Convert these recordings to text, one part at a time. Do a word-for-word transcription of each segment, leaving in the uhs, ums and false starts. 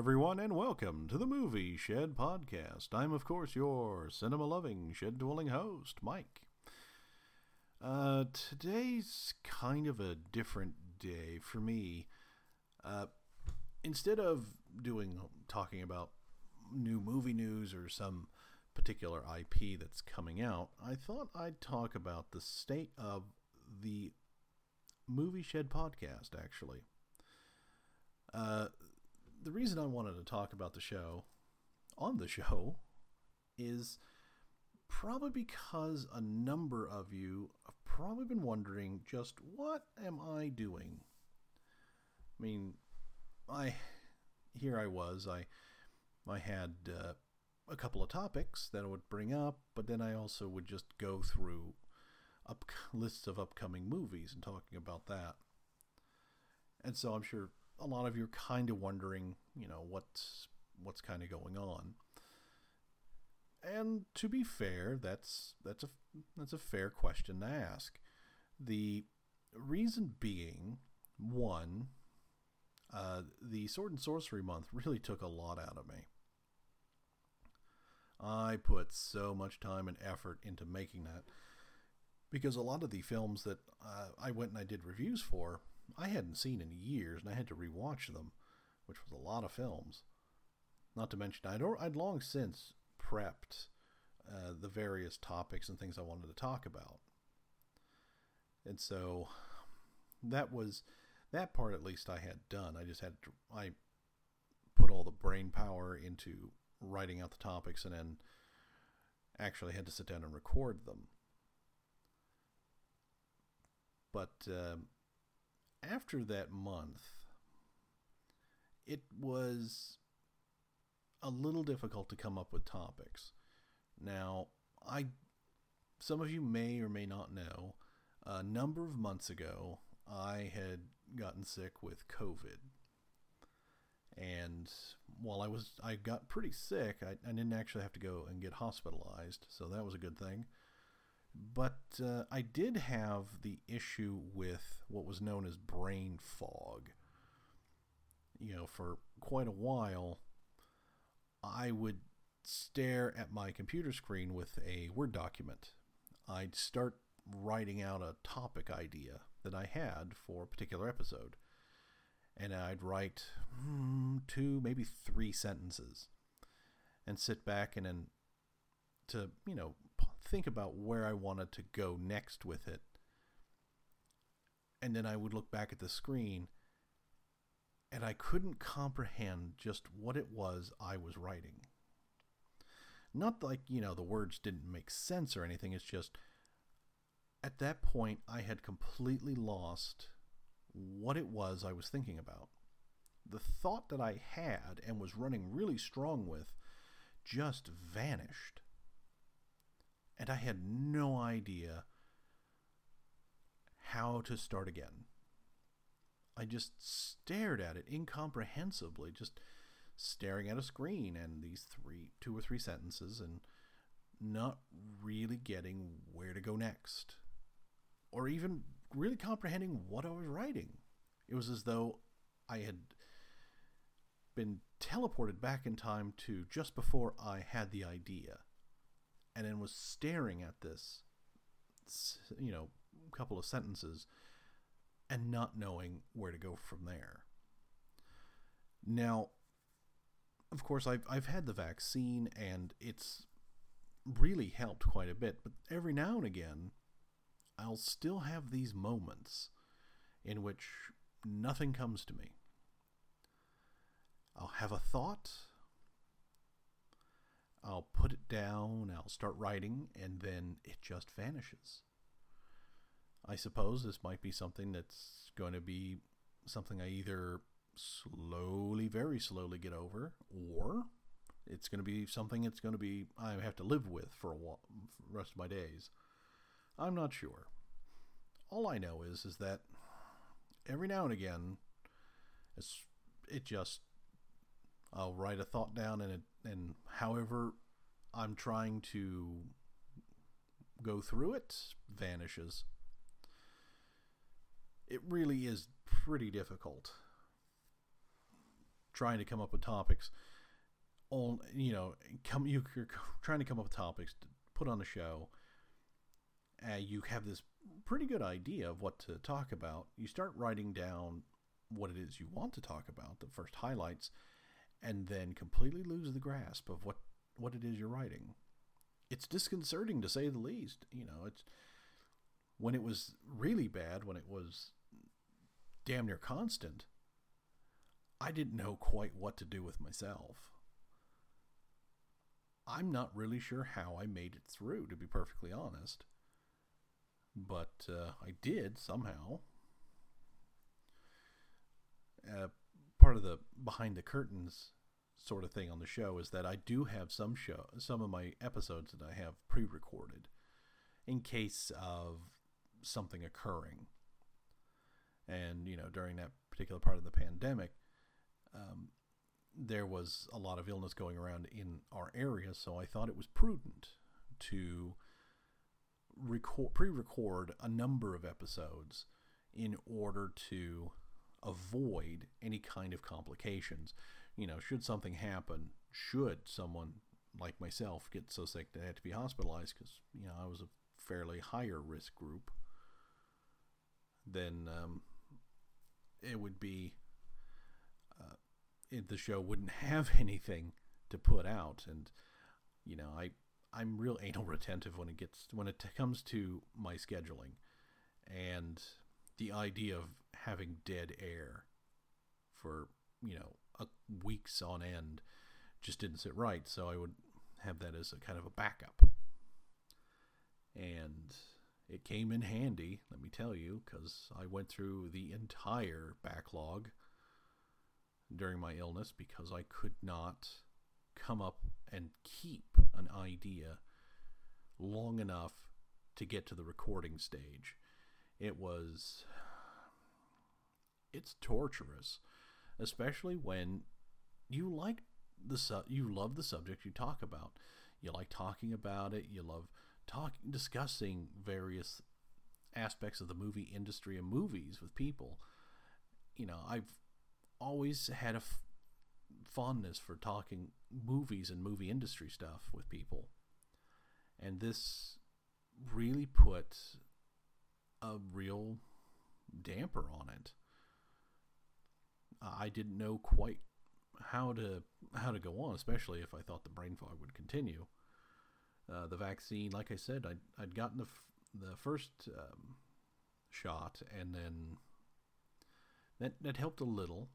everyone, and welcome to the Movie Shed Podcast. I'm, of course, your cinema-loving, shed-dwelling host, Mike. Uh, today's kind of a different day for me. Uh, instead of doing talking about new movie news or some particular I P that's coming out, I thought I'd talk about the state of the Movie Shed Podcast, actually. Uh... The reason I wanted to talk about the show on the show is probably because a number of you have probably been wondering just what am I doing? I mean, I here I was, I I had uh, a couple of topics that I would bring up, but then I also would just go through up, lists of upcoming movies and talking about that. And so I'm sure a lot of you are kind of wondering, you know, what's what's kind of going on. And to be fair, that's that's a that's a fair question to ask. The reason being, one, uh, the Sword and Sorcery Month really took a lot out of me. I put so much time and effort into making that because a lot of the films that uh, I went and I did reviews for, I hadn't seen in years, and I had to rewatch them, which was a lot of films. Not to mention, I'd, or, I'd long since prepped uh, the various topics and things I wanted to talk about. And so, that was, that part at least I had done. I just had to, I put all the brain power into writing out the topics and then actually had to sit down and record them. But, um, after that month, it was a little difficult to come up with topics. Now, I, some of you may or may not know, a number of months ago, I had gotten sick with COVID. And while I was, I got pretty sick, I, I didn't actually have to go and get hospitalized, so that was a good thing. But uh, I did have the issue with what was known as brain fog. You know, for quite a while, I would stare at my computer screen with a Word document. I'd start writing out a topic idea that I had for a particular episode. And I'd write hmm, two, maybe three sentences. And sit back and then to, you know, think about where I wanted to go next with it. And then I would look back at the screen and I couldn't comprehend just what it was I was writing. Not like, you know, the words didn't make sense or anything. It's just at that point I had completely lost what it was I was thinking about. The thought that I had and was running really strong with just vanished. And I had no idea how to start again. I just stared at it incomprehensibly, just staring at a screen and these three, two or three sentences and not really getting where to go next. Or even really comprehending what I was writing. It was as though I had been teleported back in time to just before I had the idea. And then was staring at this, you know, couple of sentences and not knowing where to go from there. Now, of course, I've, I've had the vaccine and it's really helped quite a bit. But every now and again, I'll still have these moments in which nothing comes to me. I'll have a thought. I'll put it down, I'll start writing, and then it just vanishes. I suppose this might be something that's going to be something I either slowly, very slowly get over, or it's going to be something that's going to be I have to live with for, a while, for the rest of my days. I'm not sure. All I know is is that every now and again, it's, it just, I'll write a thought down and it And however I'm trying to go through it, vanishes. It really is pretty difficult trying to come up with topics on, you know, come you, you're trying to come up with topics to put on the show. Uh, you have this pretty good idea of what to talk about. You start writing down what it is you want to talk about, the first highlights, and then completely lose the grasp of what, what it is you're writing. It's disconcerting, to say the least. You know, it's when it was really bad, when it was damn near constant, I didn't know quite what to do with myself. I'm not really sure how I made it through, to be perfectly honest. But uh, I did somehow. Uh, part of the behind the curtains sort of thing on the show is that I do have some show, some of my episodes that I have pre-recorded in case of something occurring. And, you know, during that particular part of the pandemic, um, there was a lot of illness going around in our area, so I thought it was prudent to record, pre-record a number of episodes in order to avoid any kind of complications. You know, should something happen, should someone like myself get so sick that I had to be hospitalized, because, you know, I was a fairly higher risk group, then um, it would be, uh, it, the show wouldn't have anything to put out. And, you know, I, I'm real anal retentive when it gets, when it t- comes to my scheduling, and the idea of having dead air for, you know, a, weeks on end just didn't sit right. So I would have that as a kind of a backup, and it came in handy, let me tell you, because I went through the entire backlog during my illness because I could not come up and keep an idea long enough to get to the recording stage. It was, it's torturous, especially when you like the su- you love the subject you talk about. You like talking about it. You love talking, discussing various aspects of the movie industry and movies with people. You know, I've always had a f- fondness for talking movies and movie industry stuff with people, and this really put a real damper on it. I didn't know quite how to how to go on, especially if I thought the brain fog would continue. Uh, the vaccine, like I said, I'd, I'd gotten the f- the first um, shot, and then that that helped a little.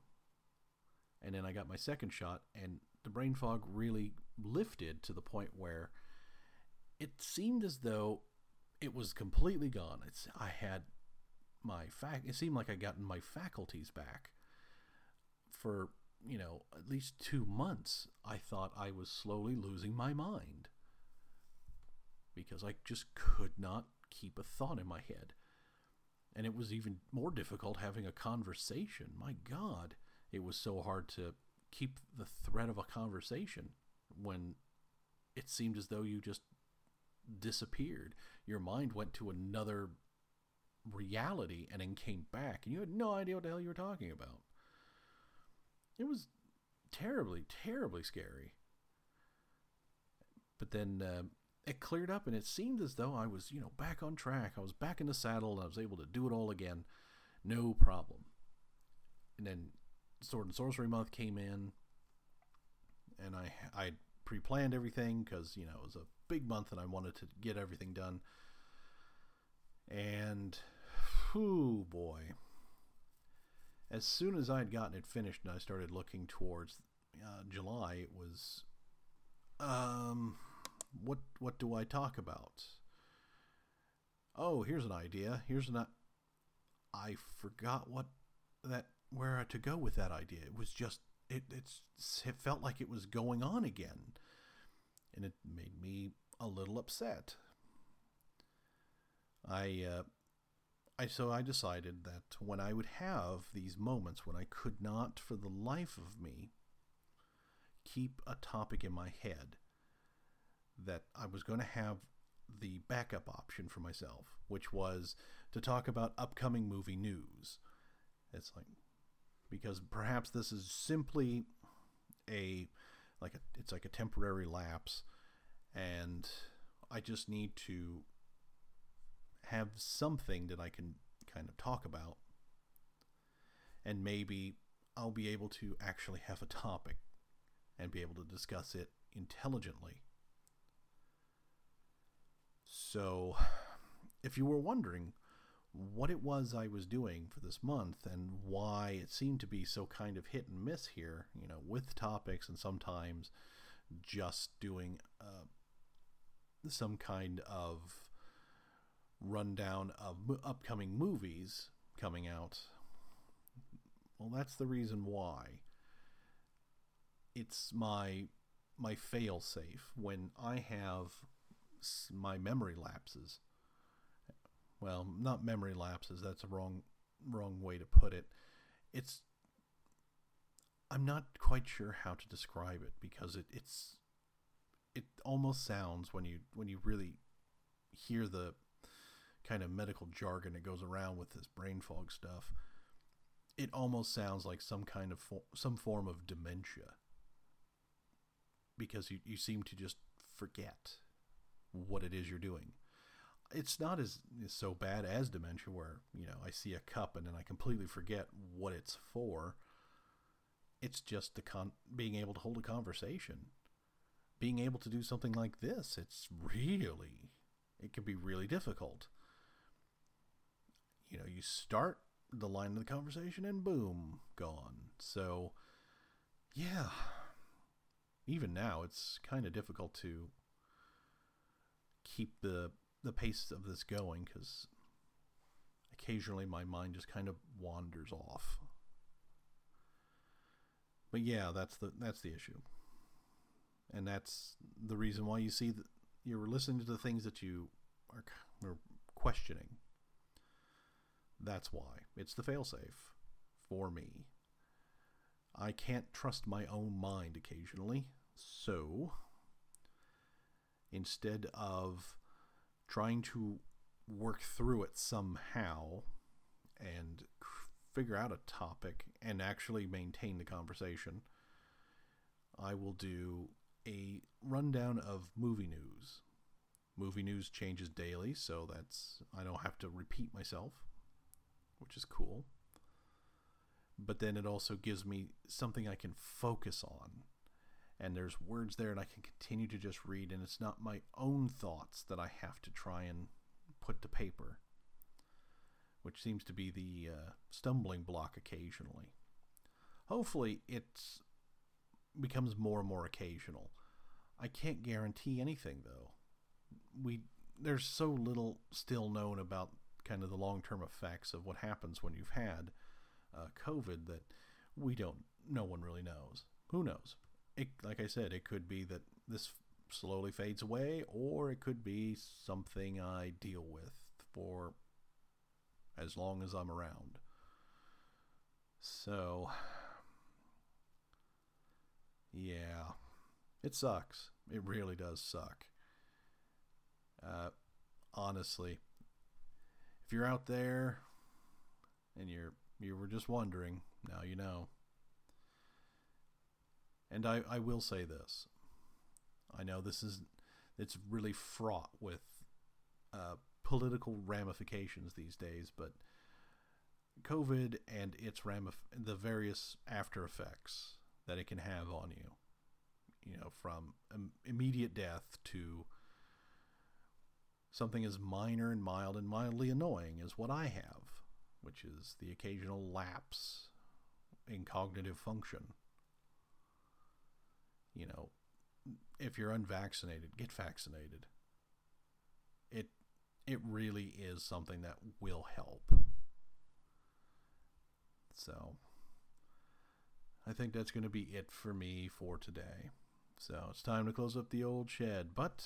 And then I got my second shot, and the brain fog really lifted to the point where it seemed as though it was completely gone. It's I had my fac. It seemed like I gotten my faculties back. For, you know, at least two months, I thought I was slowly losing my mind, because I just could not keep a thought in my head. And it was even more difficult having a conversation. My God, it was so hard to keep the thread of a conversation when it seemed as though you just disappeared. Your mind went to another reality and then came back, and you had no idea what the hell you were talking about. It was terribly, terribly scary. But then uh, it cleared up, and it seemed as though I was, you know, back on track. I was back in the saddle, and I was able to do it all again. No problem. And then Sword and Sorcery Month came in, and I I pre-planned everything because, you know, it was a big month, and I wanted to get everything done. And, oh boy. As soon as I had gotten it finished and I started looking towards uh, July, it was, um, what what do I talk about? Oh, here's an idea. Here's an. I forgot what that where to go with that idea. It was just it. It's it felt like it was going on again, and it made me a little upset. I. Uh, I, so I decided that when I would have these moments when I could not, for the life of me, keep a topic in my head, that I was going to have the backup option for myself, which was to talk about upcoming movie news. It's like, because perhaps this is simply a like a it's like a temporary lapse, and I just need to have something that I can kind of talk about, and maybe I'll be able to actually have a topic and be able to discuss it intelligently. So, if you were wondering what it was I was doing for this month and why it seemed to be so kind of hit and miss here, you know, with topics and sometimes just doing uh, some kind of rundown of m- upcoming movies coming out, well, that's the reason why. It's my my fail-safe when I have my memory lapses. Well, not memory lapses. That's a wrong, wrong way to put it. It's, I'm not quite sure how to describe it because it, it's, it almost sounds when you when you really hear the kind of medical jargon that goes around with this brain fog stuff. It almost sounds like some kind of fo- some form of dementia because you you seem to just forget what it is you're doing. It's not as so bad as dementia where, you know, I see a cup and then I completely forget what it's for. It's just the con- being able to hold a conversation. Being able to do something like this, it's really, it can be really difficult. You know, you start the line of the conversation and boom, gone. So, yeah. Even now, it's kind of difficult to keep the the pace of this going because occasionally my mind just kind of wanders off. But yeah, that's the that's the issue, and that's the reason why you see that you're listening to the things that you are, are questioning. That's why it's the failsafe for me. I can't trust my own mind occasionally, so instead of trying to work through it somehow and figure out a topic and actually maintain the conversation, I will do a rundown of movie news. Movie news changes daily, so that's I don't have to repeat myself, which is cool. But then it also gives me something I can focus on. And there's words there and I can continue to just read, and it's not my own thoughts that I have to try and put to paper, which seems to be the uh, stumbling block occasionally. Hopefully it's becomes more and more occasional. I can't guarantee anything though. We there's so little still known about kind of the long-term effects of what happens when you've had uh, COVID that we don't, no one really knows. Who knows? It, like I said, it could be that this slowly fades away, or it could be something I deal with for as long as I'm around. So, yeah, it sucks. It really does suck. Uh, honestly, if you're out there and you're you were just wondering, now you know. And I, I will say this. I know this is, it's really fraught with uh, political ramifications these days, but COVID and its ramif- the various after effects that it can have on you, you know, from um, immediate death to something as minor and mild and mildly annoying as what I have, which is the occasional lapse in cognitive function. You know, if you're unvaccinated, get vaccinated. It it really is something that will help. So, I think that's going to be it for me for today. So, it's time to close up the old shed, but